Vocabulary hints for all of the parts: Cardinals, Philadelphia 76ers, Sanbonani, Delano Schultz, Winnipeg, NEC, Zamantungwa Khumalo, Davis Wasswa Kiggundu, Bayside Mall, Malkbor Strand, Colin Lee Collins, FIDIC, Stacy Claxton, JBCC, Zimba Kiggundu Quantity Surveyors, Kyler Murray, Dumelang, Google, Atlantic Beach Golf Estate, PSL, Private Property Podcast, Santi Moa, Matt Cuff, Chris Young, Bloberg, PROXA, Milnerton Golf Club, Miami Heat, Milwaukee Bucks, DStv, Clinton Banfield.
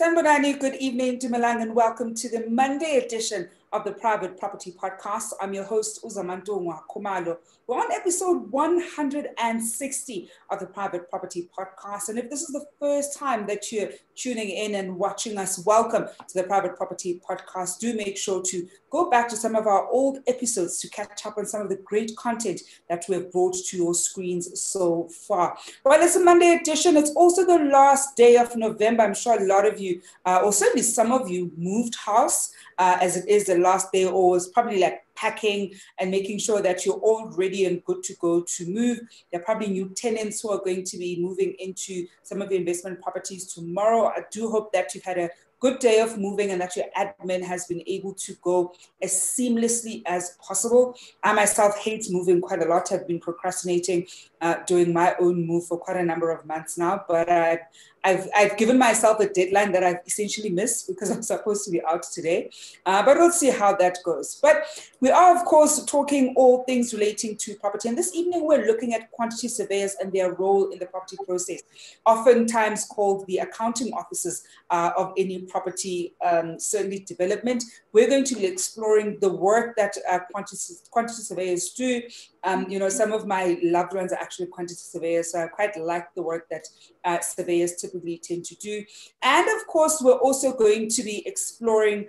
Sanbonani, good evening, Dumelang, and welcome to the Monday edition of the Private Property Podcast. I'm your host, Zamantungwa Khumalo. We're on episode 160 of the Private Property Podcast. And if this is the first time that you're tuning in and watching us, welcome to the Private Property Podcast. Do make sure to go back to some of our old episodes to catch up on some of the great content that we have brought to your screens so far. Well, it's a Monday edition. It's also the last day of November. I'm sure a lot of you, or certainly some of you, moved house as it is the last day, or is probably like packing and making sure that you're all ready and good to go to move. There are probably new tenants who are going to be moving into some of your investment properties tomorrow. I do hope that you've had a good day of moving and that your admin has been able to go as seamlessly as possible. I myself hate moving quite a lot. I've been procrastinating doing my own move for quite a number of months now, but I've given myself a deadline that I've essentially missed because I'm supposed to be out today, but we'll see how that goes. But we are, of course, talking all things relating to property. And this evening, we're looking at quantity surveyors and their role in the property process, oftentimes called the accounting officers of any property, certainly development. We're going to be exploring the work that quantity surveyors do. You know, some of my loved ones are actually quantity surveyors, so I quite like the work that surveyors typically tend to do. And of course, we're also going to be exploring,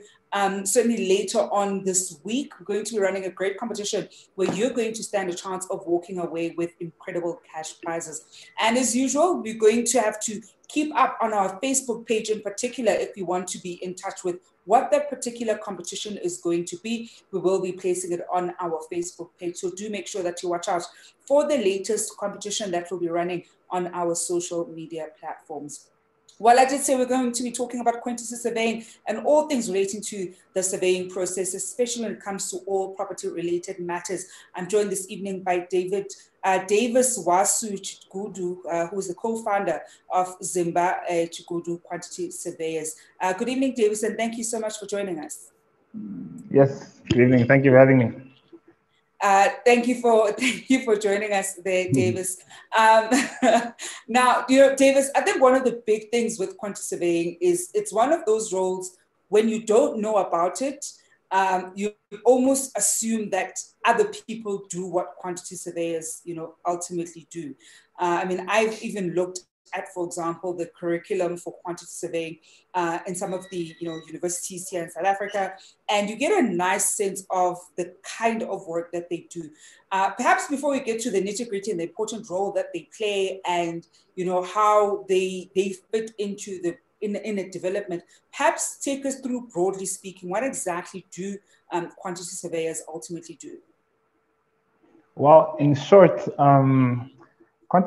certainly later on this week, we're going to be running a great competition where you're going to stand a chance of walking away with incredible cash prizes. And as usual, we're going to have to keep up on our Facebook page in particular if you want to be in touch with what that particular competition is going to be. We will be placing it on our Facebook page. So do make sure that you watch out for the latest competition that will be running on our social media platforms. Well, I did say we're going to be talking about quantity surveying and all things relating to the surveying process, especially when it comes to all property-related matters. I'm joined this evening by Davis Wasswa Kiggundu, who is the co-founder of Zimba Kiggundu Quantity Surveyors. Good evening, Davis, and thank you so much for joining us. Yes, good evening. Thank you for having me. Thank you for joining us there, Davis. Now, you know, Davis, I think one of the big things with quantity surveying is it's one of those roles when you don't know about it, you almost assume that other people do what quantity surveyors, you know, ultimately do. I mean, I've even looked at, for example, the curriculum for quantity surveying in some of the universities here in South Africa, and you get a nice sense of the kind of work that they do. Perhaps before we get to the nitty-gritty and the important role that they play and how they fit into the in a development, perhaps take us through, broadly speaking, what exactly do quantity surveyors ultimately do? Well, in short, quantity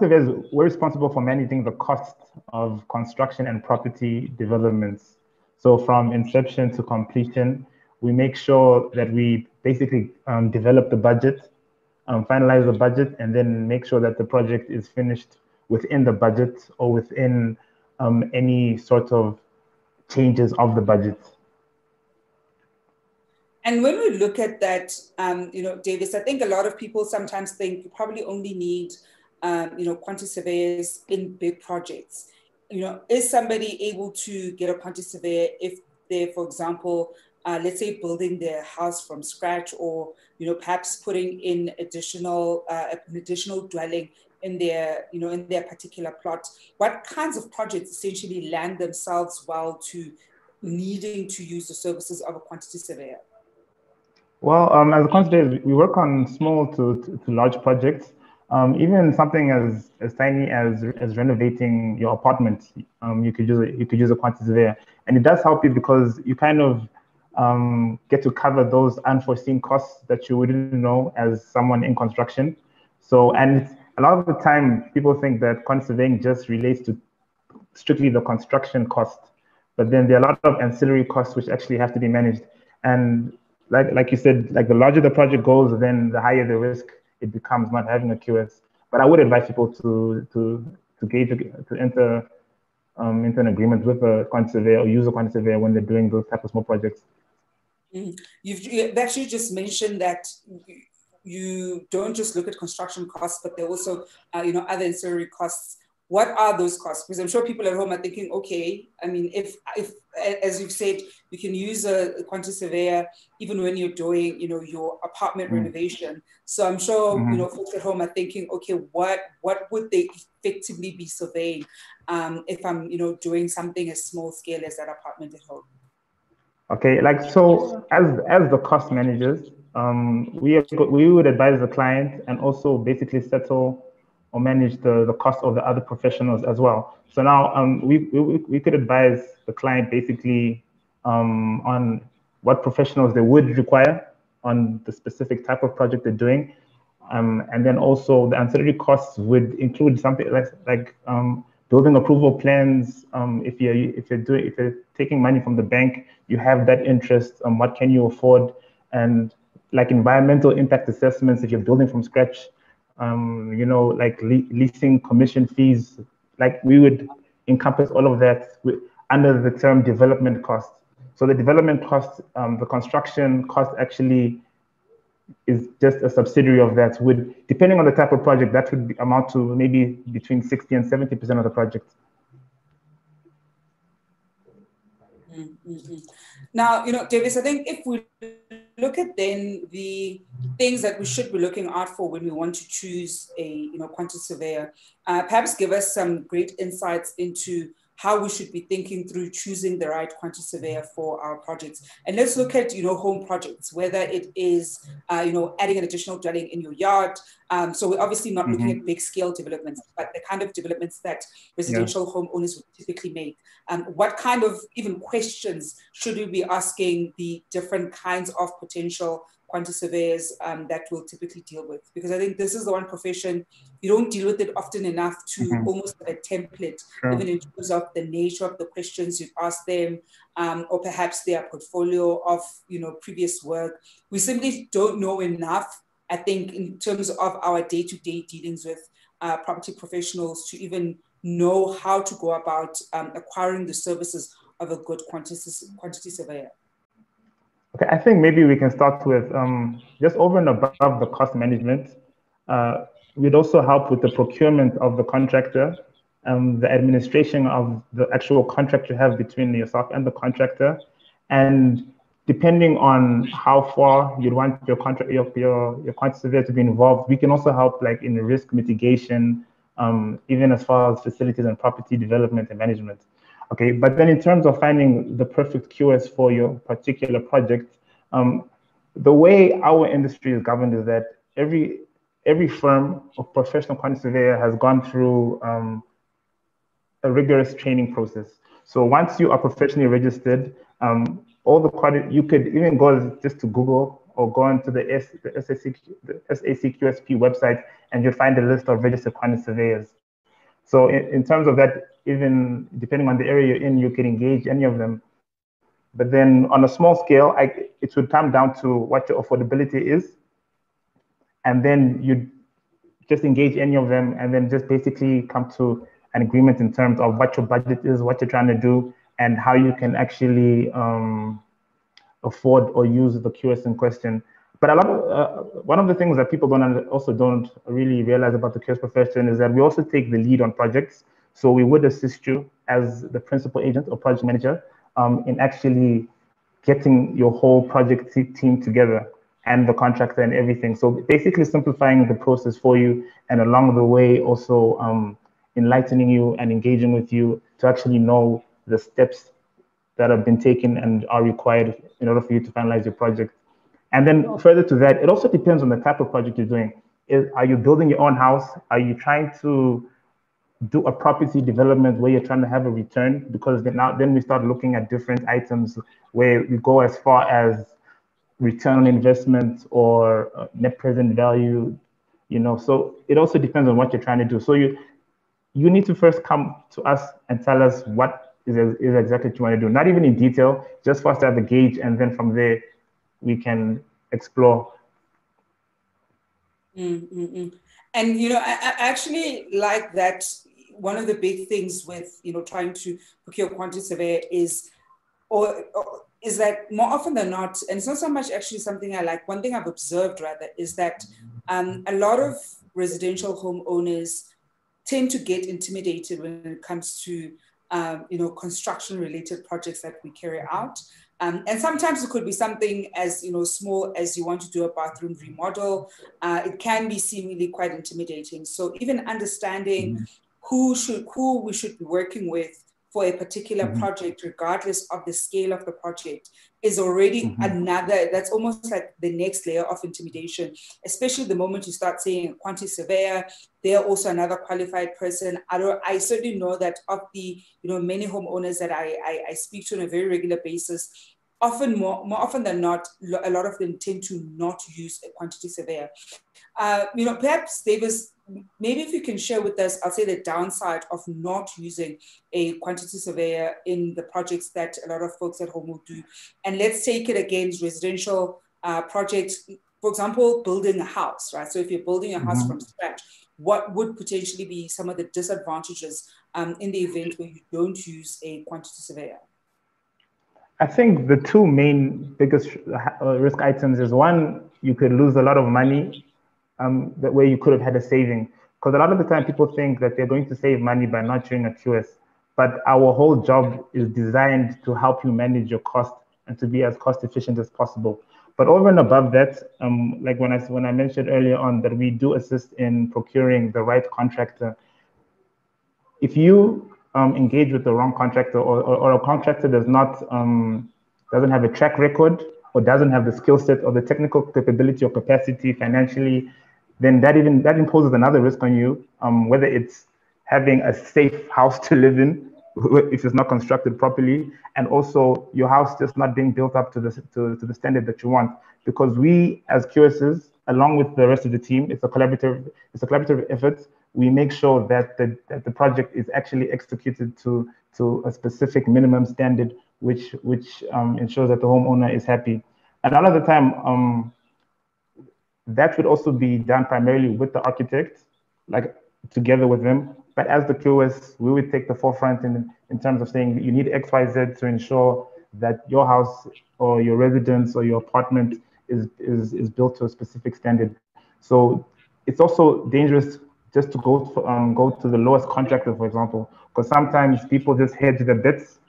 surveyors, we're responsible for managing the cost of construction and property developments. So from inception to completion, we make sure that we basically develop the budget, finalize the budget, and then make sure that the project is finished within the budget or within any sort of changes of the budget. And when we look at that, Davis, I think a lot of people sometimes think you probably only need quantity surveyors in big projects. Is somebody able to get a quantity surveyor if they're, for example, let's say building their house from scratch, or perhaps putting in an additional dwelling in their in their particular plot? What kinds of projects essentially land themselves well to needing to use the services of a quantity surveyor? Well, as a quantity surveyor, we work on small to large projects. Even something as tiny as renovating your apartment, you could use a quantity surveyor, and it does help you because you kind of get to cover those unforeseen costs that you wouldn't know as someone in construction. So, and a lot of the time people think that quantity surveying just relates to strictly the construction cost, but then there are a lot of ancillary costs which actually have to be managed. And like you said, like the larger the project goes, then the higher the risk it becomes not having a QS. But I would advise people to enter into an agreement with a quantity surveyor or use a quantity surveyor when they're doing those type of small projects. Mm. You've actually just mentioned that you don't just look at construction costs, but there are also other ancillary costs. what are those costs? Because I'm sure people at home are thinking, okay, I mean, if as you've said, you can use a quantity surveyor even when you're doing, you know, your apartment renovation. So I'm sure, you know, folks at home are thinking, okay, what would they effectively be surveying if I'm, you know, doing something as small scale as that apartment at home? Okay, like, so as the cost managers, we would advise the client and also basically settle or manage the cost of the other professionals as well. So now we could advise the client basically on what professionals they would require on the specific type of project they're doing. And then also the ancillary costs would include something like building approval plans. If you're taking money from the bank, you have that interest. What can you afford? And like environmental impact assessments if you're building from scratch. You know, like leasing commission fees, like we would encompass all of that under the term development cost. So the development cost, the construction cost actually is just a subsidiary of that. Would, depending on the type of project, that would be, amount to maybe between 60 and 70% of the project. Now, you know, Davis, I think if we look at then the things that we should be looking out for when we want to choose a, you know, quantity surveyor, perhaps give us some great insights into how we should be thinking through choosing the right quantity surveyor for our projects. And let's look at, you know, home projects, whether it is, you know, adding an additional dwelling in your yard. So we're obviously not looking at big scale developments, but the kind of developments that residential homeowners would typically make. What kind of even questions should we be asking the different kinds of potential quantity surveyors that we'll typically deal with? Because I think this is the one profession, you don't deal with it often enough to almost a template, even in terms of the nature of the questions you've asked them, or perhaps their portfolio of, you know, previous work. We simply don't know enough, I think, in terms of our day-to-day dealings with property professionals to even know how to go about acquiring the services of a good quantity surveyor. Okay, I think maybe we can start with just over and above the cost management. We'd also help with the procurement of the contractor, the administration of the actual contract you have between yourself and the contractor, and depending on how far you'd want your contract, your quantity surveyor to be involved, we can also help like in risk mitigation, even as far as facilities and property development and management. Okay, but then in terms of finding the perfect QS for your particular project, the way our industry is governed is that every firm or professional quantity surveyor has gone through a rigorous training process. So once you are professionally registered, all the quality, you could even go just to Google or go onto the SACQSP website, and you'll find a list of registered quantity surveyors. So in terms of that, even depending on the area you're in, you can engage any of them. But then on a small scale, it would come down to what your affordability is. And then you just engage any of them and then just basically come to an agreement in terms of what your budget is, what you're trying to do, and how you can actually afford or use the QS in question. But a lot of, one of the things that people also don't really realize about the QS profession is that we also take the lead on projects. So we would assist you as the principal agent or project manager in actually getting your whole project team together and the contractor and everything. So basically simplifying the process for you, and along the way also enlightening you and engaging with you to actually know the steps that have been taken and are required in order for you to finalize your project. And then further to that, it also depends on the type of project you're doing. Are you building your own house? Are you trying to do a property development where you're trying to have a return? Because then we start looking at different items where we go as far as return on investment or net present value, you know. So it also depends on what you're trying to do. So you need to first come to us and tell us what is exactly what you want to do. Not even in detail, just for us to have a gauge, and then from there we can explore. And, you know, I actually like that one of the big things with, you know, trying to procure quantity surveyor is, or is that more often than not, and it's not so much actually something I like, one thing I've observed rather is that a lot of residential homeowners tend to get intimidated when it comes to construction related projects that we carry out. And sometimes it could be something as small as you want to do a bathroom remodel. It can be seemingly quite intimidating. So even understanding who we should be working with for a particular project, regardless of the scale of the project, is already another, that's almost like the next layer of intimidation, especially the moment you start saying a quantity surveyor, they're also another qualified person. I certainly know that of the many homeowners that I speak to on a very regular basis, often more often than not, a lot of them tend to not use a quantity surveyor. Perhaps Davis, maybe if you can share with us, I'll say the downside of not using a quantity surveyor in the projects that a lot of folks at home will do. And let's take it against residential projects, for example, building a house, right? So if you're building a house from scratch, what would potentially be some of the disadvantages in the event where you don't use a quantity surveyor? I think the two main biggest risk items is, one, you could lose a lot of money that way you could have had a saving. Because a lot of the time people think that they're going to save money by not doing a QS, but our whole job is designed to help you manage your cost and to be as cost efficient as possible. But over and above that, like when I mentioned earlier on that we do assist in procuring the right contractor, if you engage with the wrong contractor or a contractor doesn't have a track record or doesn't have the skill set or the technical capability or capacity financially, then that imposes another risk on you, whether it's having a safe house to live in if it's not constructed properly, and also your house just not being built up to the standard that you want. Because we as QSs, along with the rest of the team, it's a collaborative effort. We make sure that the project is actually executed to a specific minimum standard, which ensures that the homeowner is happy. And a lot of the time, that would also be done primarily with the architect, like together with them. But as the QS, we would take the forefront in terms of saying you need X, Y, Z to ensure that your house or your residence or your apartment is built to a specific standard. So it's also dangerous just to go to the lowest contractor, for example, because sometimes people just hedge their bets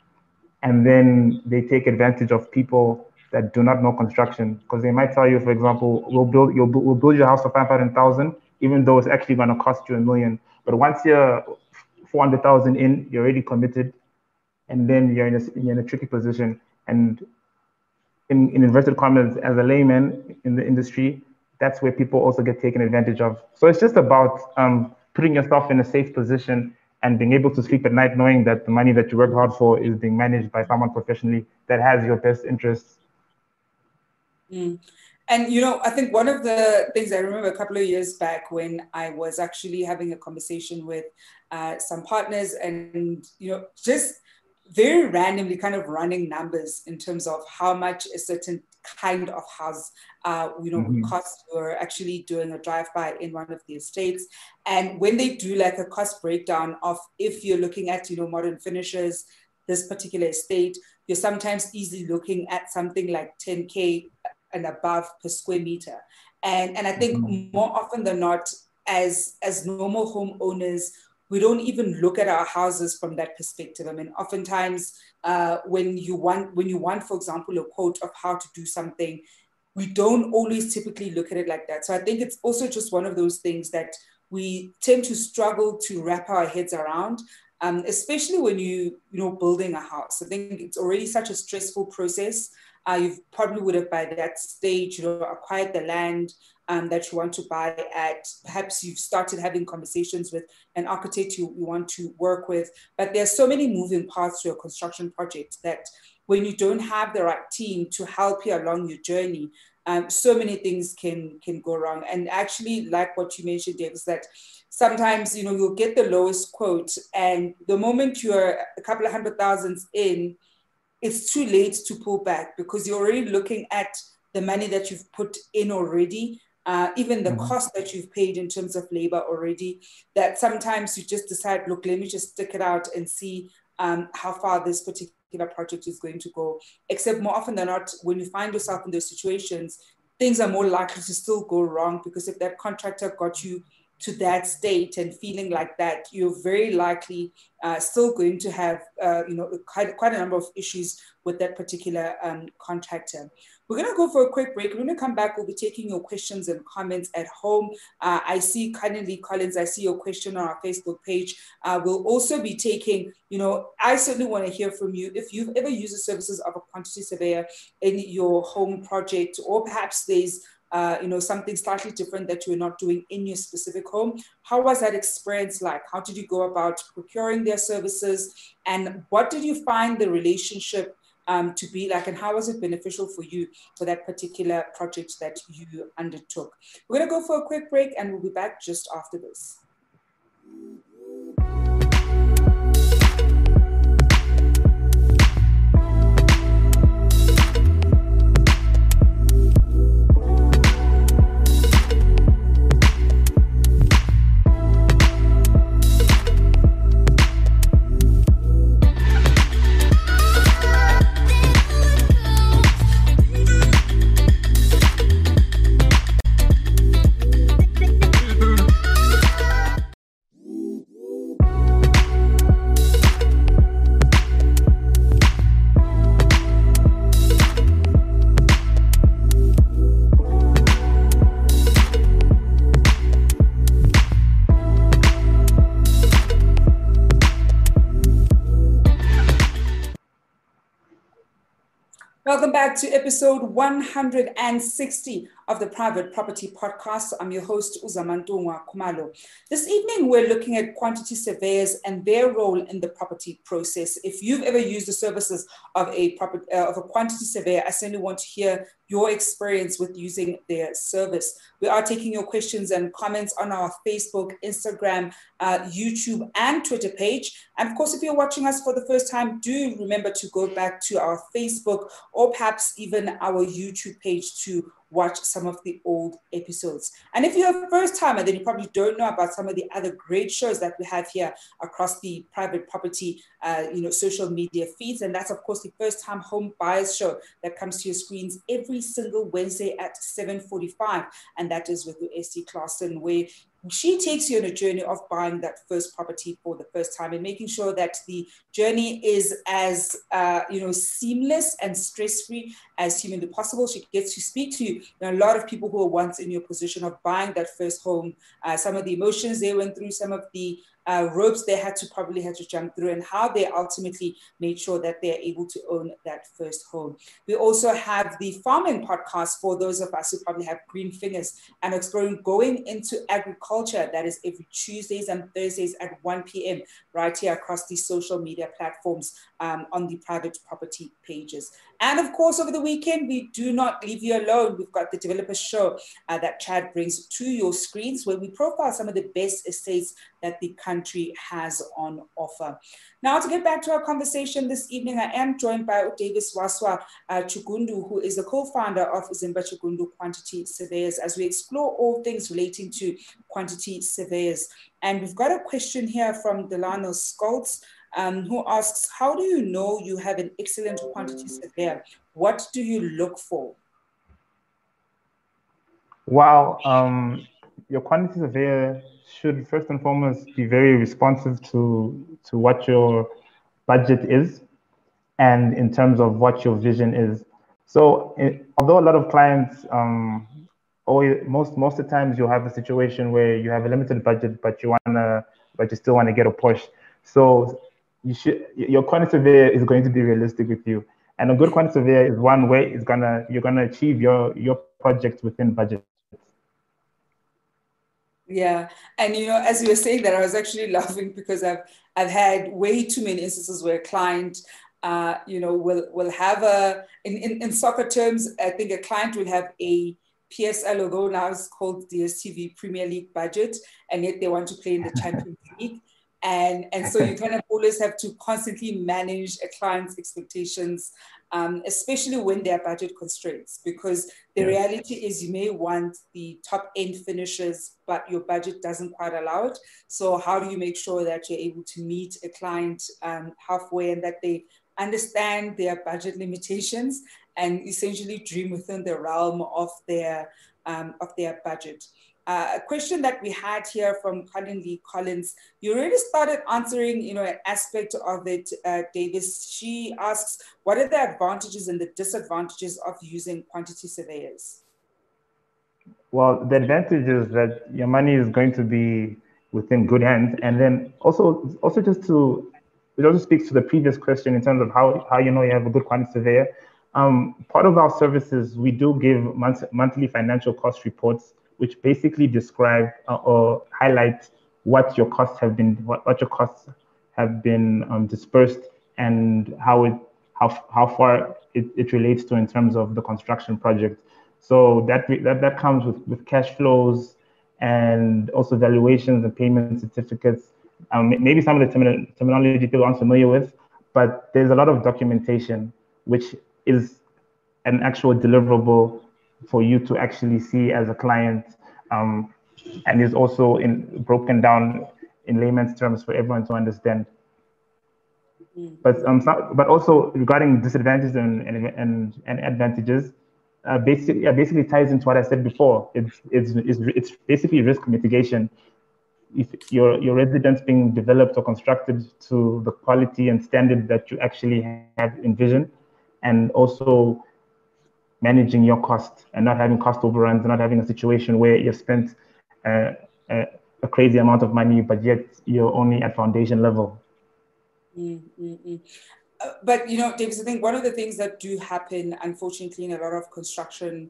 and then they take advantage of people that do not know construction, because they might tell you, for example, we'll build your house for 500,000, even though it's actually going to cost you $1 million. But once you're 400,000 in, you're already committed, and then you're in a tricky position. And in inverted commas, as a layman in the industry, that's where people also get taken advantage of. So it's just about putting yourself in a safe position and being able to sleep at night knowing that the money that you work hard for is being managed by someone professionally that has your best interests. And, I think one of the things I remember a couple of years back when I was actually having a conversation with some partners and, just very randomly kind of running numbers in terms of how much a certain kind of house, cost. We were actually doing a drive-by in one of the estates. And when they do like a cost breakdown of if you're looking at, modern finishes, this particular estate, you're sometimes easily looking at something like 10K and above per square meter. And I think more often than not, as normal homeowners, we don't even look at our houses from that perspective. I mean, oftentimes when you want, for example, a quote of how to do something, we don't always typically look at it like that. So I think it's also just one of those things that we tend to struggle to wrap our heads around, especially when you're building a house. I think it's already such a stressful process. You probably would have by that stage, acquired the land that you want to buy at. Perhaps you've started having conversations with an architect you want to work with, but there's so many moving parts to a construction project that when you don't have the right team to help you along your journey, so many things can go wrong. And actually, like what you mentioned, Davis, that sometimes, you'll get the lowest quote, and the moment you're a couple of hundred thousands in, it's too late to pull back because you're already looking at the money that you've put in already, even the cost that you've paid in terms of labor already, that sometimes you just decide, look, let me just stick it out and see how far this particular project is going to go. Except more often than not, when you find yourself in those situations, things are more likely to still go wrong because if that contractor got you to that state and feeling like that, you're very likely still going to have quite a number of issues with that particular contractor. We're going to go for a quick break. When we come back, we'll be taking your questions and comments at home. I see Colin Lee Collins, I see your question on our Facebook page. We'll also be taking, I certainly want to hear from you if you've ever used the services of a quantity surveyor in your home project, or perhaps there's something slightly different that you're not doing in your specific home. How was that experience like? How did you go about procuring their services? And what did you find the relationship to be like, and how was it beneficial for you for that particular project that you undertook? We're going to go for a quick break and we'll be back just after this. Welcome back to episode 160 of the Private Property Podcast. I'm your host, Zamantungwa Khumalo. This evening, we're looking at quantity surveyors and their role in the property process. If you've ever used the services of a quantity surveyor, I certainly want to hear your experience with using their service. We are taking your questions and comments on our Facebook, Instagram, YouTube, and Twitter page. And of course, if you're watching us for the first time, do remember to go back to our Facebook or perhaps even our YouTube page to watch some of the old episodes. And if you're a first timer, then you probably don't know about some of the other great shows that we have here across the Private Property social media feeds. And that's, of course, the First Time Home Buyers Show that comes to your screens every single Wednesday at 7:45. And that is with Stacy Claxton, where she takes you on a journey of buying that first property for the first time and making sure that the journey is as seamless and stress-free as humanly possible. She gets to speak to you. There are a lot of people who are once in your position of buying that first home, some of the emotions they went through, some of the ropes they had to jump through, and how they ultimately made sure that they're able to own that first home. We also have the farming podcast for those of us who probably have green fingers, and exploring going into agriculture. That is every Tuesdays and Thursdays at 1 p.m. right here across the social media platforms on the Private Property pages. And of course, over the weekend, we do not leave you alone. We've got the Developer Show that Chad brings to your screens, where we profile some of the best estates that the country has on offer. Now, to get back to our conversation this evening, I am joined by Davis Wasswa Kiggundu, who is the co-founder of Zimba Kiggundu Quantity Surveyors, as we explore all things relating to quantity surveyors. And we've got a question here from Delano Schultz, who asks, how do you know you have an excellent quantity surveyor? What do you look for? Wow. Your quantity surveyor should first and foremost be very responsive to what your budget is and in terms of what your vision is. So although a lot of clients, most of the times you'll have a situation where you have a limited budget, but you still want to get a push. So your quantity surveyor is going to be realistic with you. And a good quantity surveyor is one way you're gonna achieve your project within budget. Yeah. And, as you were saying that, I was actually laughing because I've had way too many instances where a client, will have in soccer terms, I think a client will have a PSL, although now it's called DStv Premier League budget, and yet they want to play in the Champions League. And so you kind of always have to constantly manage a client's expectations, especially when there are budget constraints, because the reality is you may want the top end finishes, but your budget doesn't quite allow it. So how do you make sure that you're able to meet a client halfway and that they understand their budget limitations and essentially dream within the realm of their budget? A question that we had here from Colin Lee Collins, you really started answering, you know, an aspect of it, Davis. She asks, what are the advantages and the disadvantages of using quantity surveyors? Well, the advantage is that your money is going to be within good hands. And then also just to, it also speaks to the previous question in terms of how you know you have a good quantity surveyor. Part of our services, we do give monthly financial cost reports, which basically describe or highlight what your costs have been, what your costs have been dispersed, and how far it relates to in terms of the construction project. So that comes with cash flows and also valuations and payment certificates. Maybe some of the terminology people aren't familiar with, but there's a lot of documentation which is an actual deliverable for you to actually see as a client, and is also broken down in layman's terms for everyone to understand. Mm. But also regarding disadvantages and advantages, basically ties into what I said before. It's basically risk mitigation. If your residence being developed or constructed to the quality and standard that you actually have envisioned, and also managing your cost and not having cost overruns and not having a situation where you've spent a crazy amount of money, but yet you're only at foundation level. Mm-hmm. But, you know, Davis, I think one of the things that do happen, unfortunately, in a lot of construction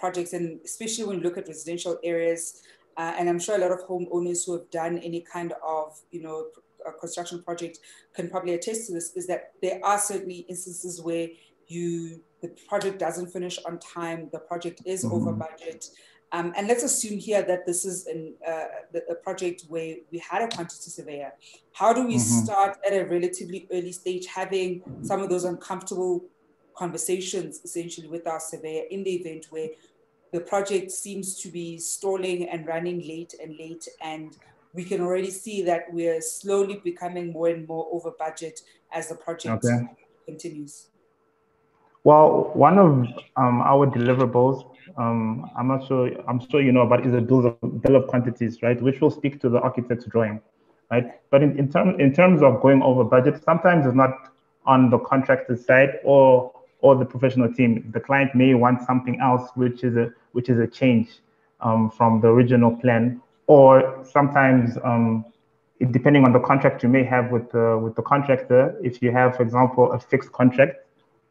projects, and especially when you look at residential areas, and I'm sure a lot of homeowners who have done any kind of, you know, a construction project can probably attest to this, is that there are certainly instances where the project doesn't finish on time, the project is over budget. And let's assume here that this is a project where we had a quantity surveyor. How do we start at a relatively early stage having some of those uncomfortable conversations essentially with our surveyor in the event where the project seems to be stalling and running late, and we can already see that we're slowly becoming more and more over budget as the project continues? Well, one of our deliverables, I'm sure you know about, is a bill of quantities, right? Which will speak to the architect's drawing, right? But in terms of going over budget, sometimes it's not on the contractor's side or the professional team. The client may want something else, which is a change from the original plan, or sometimes depending on the contract you may have with the contractor. If you have, for example, a fixed contract,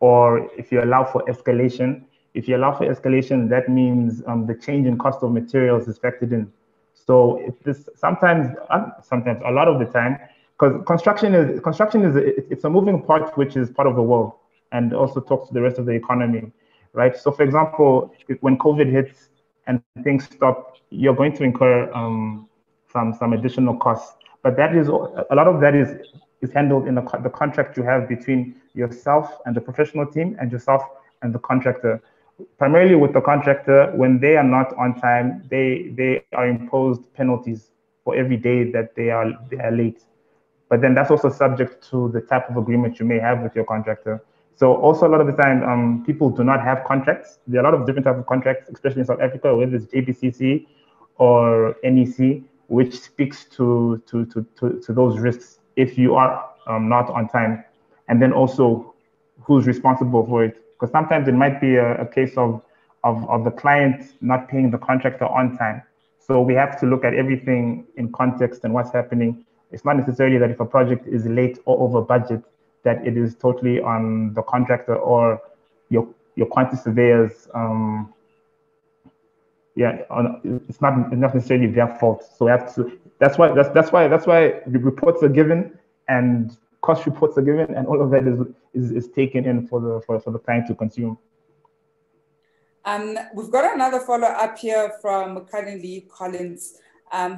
or if you allow for escalation. If you allow for escalation, that means the change in cost of materials is factored in. So sometimes a lot of the time, because construction is a moving part, which is part of the world and also talks to the rest of the economy, right? So for example, when COVID hits and things stop, you're going to incur some additional costs. But that is, a lot of that is handled in the contract you have between yourself and the professional team, and yourself and the contractor. Primarily with the contractor, when they are not on time, they are imposed penalties for every day that they are late. But then that's also subject to the type of agreement you may have with your contractor. So also a lot of the time, people do not have contracts. There are a lot of different types of contracts, especially in South Africa, whether it's JBCC or NEC, which speaks to those risks if you are not on time. And then also who's responsible for it. Because sometimes it might be a case of the client not paying the contractor on time. So we have to look at everything in context and what's happening. It's not necessarily that if a project is late or over budget, that it is totally on the contractor or your quantity surveyors. It's not necessarily their fault. So we have to. That's why reports are given, and cost reports are given, and all of that is taken in for the client to consume. We've got another follow-up here from Colin Lee Collins,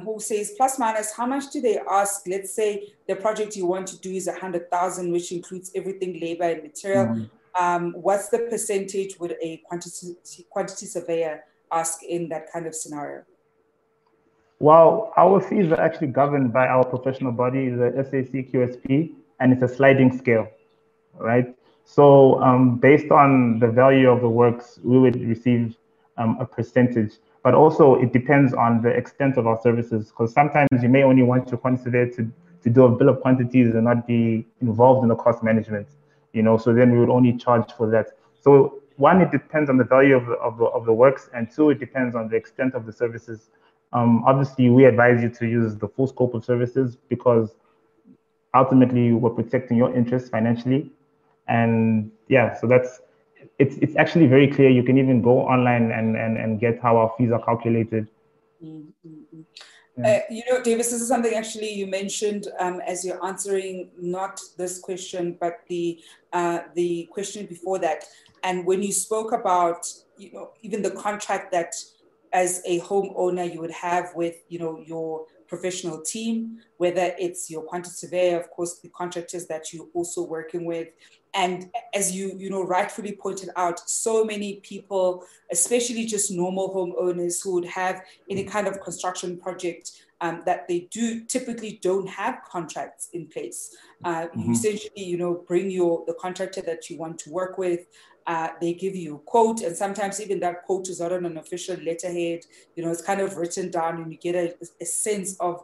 who says, plus minus, how much do they ask? Let's say the project you want to do is 100,000, which includes everything, labor and material. What's the percentage would a quantity surveyor ask in that kind of scenario? Well, our fees are actually governed by our professional body, the SACQSP, and it's a sliding scale, right? So based on the value of the works, we would receive a percentage. But also it depends on the extent of our services, because sometimes you may only want your quantity surveyor to do a bill of quantities and not be involved in the cost management, you know, so then we would only charge for that. So one, it depends on the value of the works, and two, it depends on the extent of the services. Obviously, we advise you to use the full scope of services, because ultimately we're protecting your interests financially. And yeah, so that's, it's actually very clear. You can even go online and get how our fees are calculated. Mm-hmm. Yeah. You know, Davis, this is something actually you mentioned as you're answering not this question, but the question before that. And when you spoke about, you know, even the contract that as a homeowner you would have with, you know, your professional team, whether it's your quantity surveyor, of course, the contractors that you're also working with. And as you know, rightfully pointed out, so many people, especially just normal homeowners who would have any kind of construction project that they do, typically don't have contracts in place. You essentially, you know, bring the contractor that you want to work with. They give you a quote, and sometimes even that quote is not on an official letterhead. You know, it's kind of written down, and you get a sense of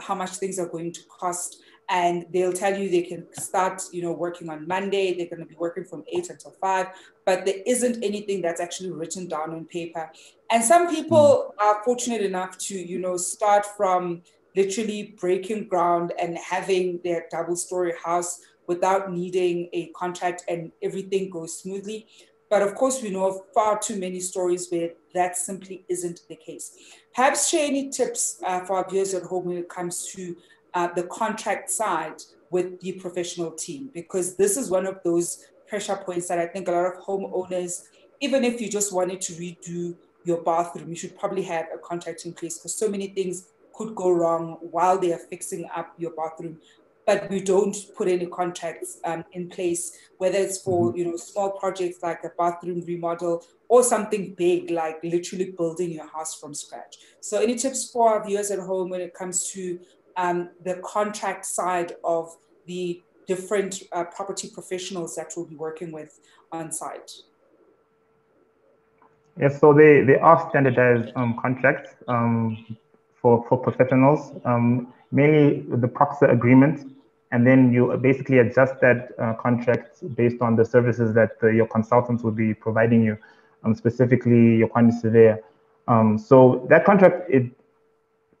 how much things are going to cost. And they'll tell you they can start, you know, working on Monday. They're going to be working from 8 until 5, but there isn't anything that's actually written down on paper. And some people are fortunate enough to, you know, start from literally breaking ground and having their double-story house without needing a contract, and everything goes smoothly. But of course, we know of far too many stories where that simply isn't the case. Perhaps share any tips for our viewers at home when it comes to the contract side with the professional team, because this is one of those pressure points that I think a lot of homeowners, even if you just wanted to redo your bathroom, you should probably have a contract in place, because so many things could go wrong while they are fixing up your bathroom. But we don't put any contracts in place, whether it's for, you know, small projects like a bathroom remodel or something big like literally building your house from scratch. So any tips for our viewers at home when it comes to the contract side of the different property professionals that we'll be working with on site? Yes, so they are standardized contracts for professionals, mainly the PROXA agreement, and then you basically adjust that contract based on the services that your consultants will be providing you, specifically your quantity surveyor. So that contract,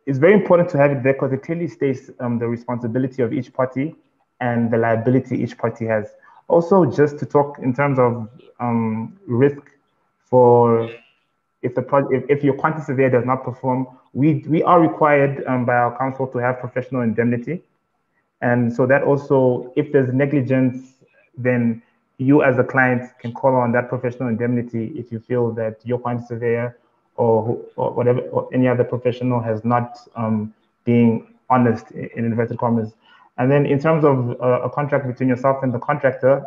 it's very important to have it there, because it clearly states the responsibility of each party and the liability each party has. Also, just to talk in terms of risk, for if your quantity surveyor does not perform, we are required by our council to have professional indemnity. And so that also, if there's negligence, then you as a client can call on that professional indemnity if you feel that your quantity surveyor or whatever, or any other professional has not being honest, in inverted commas. And then in terms of a contract between yourself and the contractor,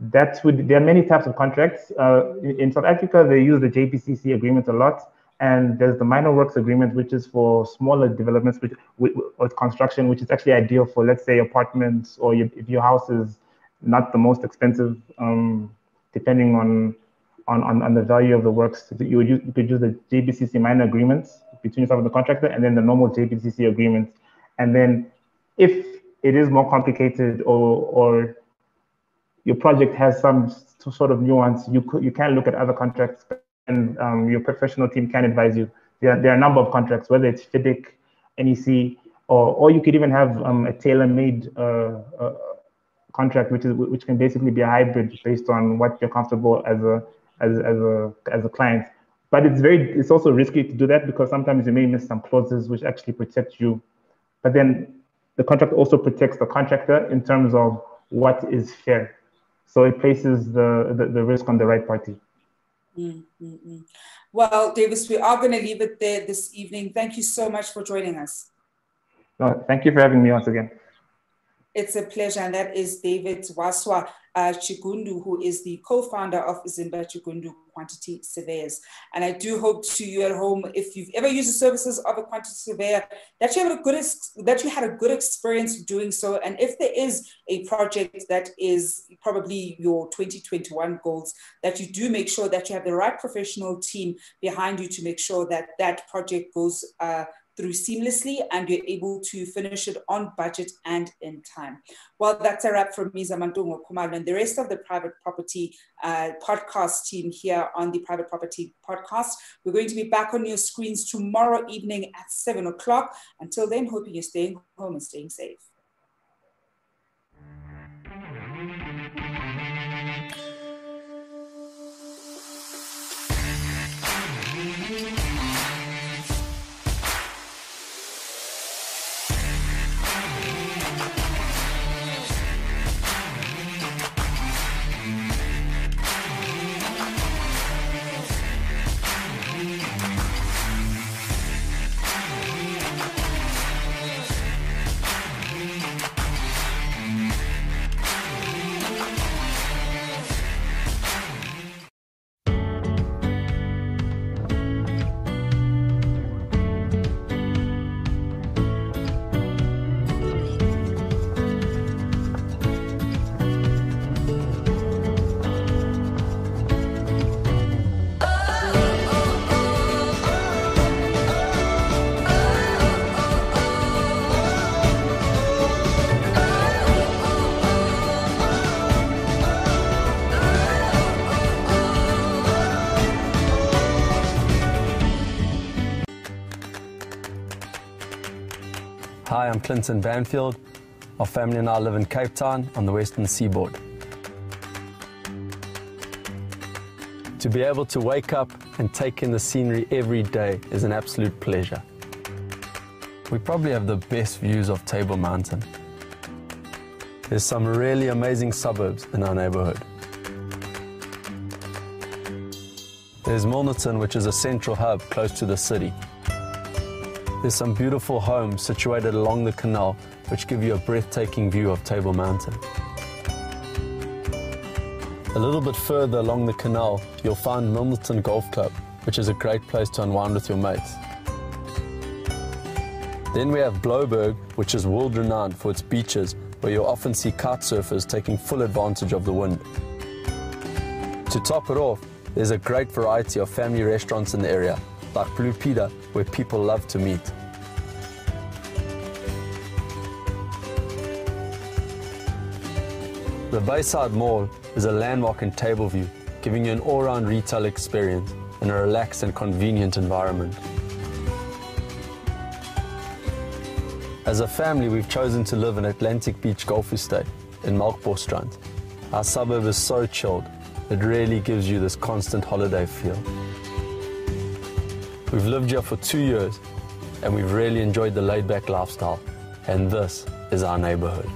there are many types of contracts. In South Africa, they use the JBCC agreement a lot, and there's the minor works agreement, which is for smaller developments or construction, which is actually ideal for, let's say, apartments, or if your house is not the most expensive, depending on the value of the works, you could use the JBCC minor agreements between yourself and the contractor, and then the normal JBCC agreements. And then if it is more complicated, or your project has some sort of nuance, you can look at other contracts, and your professional team can advise you. There are a number of contracts, whether it's FIDIC, NEC, or you could even have a tailor-made contract, which can basically be a hybrid based on what you're comfortable as a client. But it's also risky to do that, because sometimes you may miss some clauses which actually protect you. But then the contract also protects the contractor in terms of what is fair. So it places the risk on the right party. Mm-hmm. Well, Davis, we are going to leave it there this evening. Thank you so much for joining us. No, thank you for having me once again. It's a pleasure. And that is Davis Wasswa. Kiggundu, who is the co-founder of Zimba Kiggundu Quantity Surveyors. And I do hope to you at home, if you've ever used the services of a quantity surveyor, that you have had a good experience doing so. And if there is a project that is probably your 2021 goals, that you do make sure that you have the right professional team behind you to make sure that that project goes through seamlessly and you're able to finish it on budget and in time. Well, that's a wrap from me, Zamantungwa Khumalo, and the rest of the Private Property podcast team here on the Private Property Podcast. We're going to be back on your screens tomorrow evening at 7 o'clock. Until then, hoping you're staying home and staying safe. Hi, I'm Clinton Banfield. Our family and I live in Cape Town on the Western Seaboard. To be able to wake up and take in the scenery every day is an absolute pleasure. We probably have the best views of Table Mountain. There's some really amazing suburbs in our neighborhood. There's Milnerton, which is a central hub close to the city. There's some beautiful homes situated along the canal which give you a breathtaking view of Table Mountain. A little bit further along the canal, you'll find Milnerton Golf Club, which is a great place to unwind with your mates. Then we have Bloberg, which is world-renowned for its beaches, where you'll often see kite surfers taking full advantage of the wind. To top it off, there's a great variety of family restaurants in the area, like Blue Peter, where people love to meet. The Bayside Mall is a landmark in Tableview, giving you an all-round retail experience in a relaxed and convenient environment. As a family, we've chosen to live in Atlantic Beach Golf Estate in Malkbor Strand. Our suburb is so chilled, it really gives you this constant holiday feel. We've lived here for 2 years and we've really enjoyed the laid-back lifestyle, and this is our neighborhood.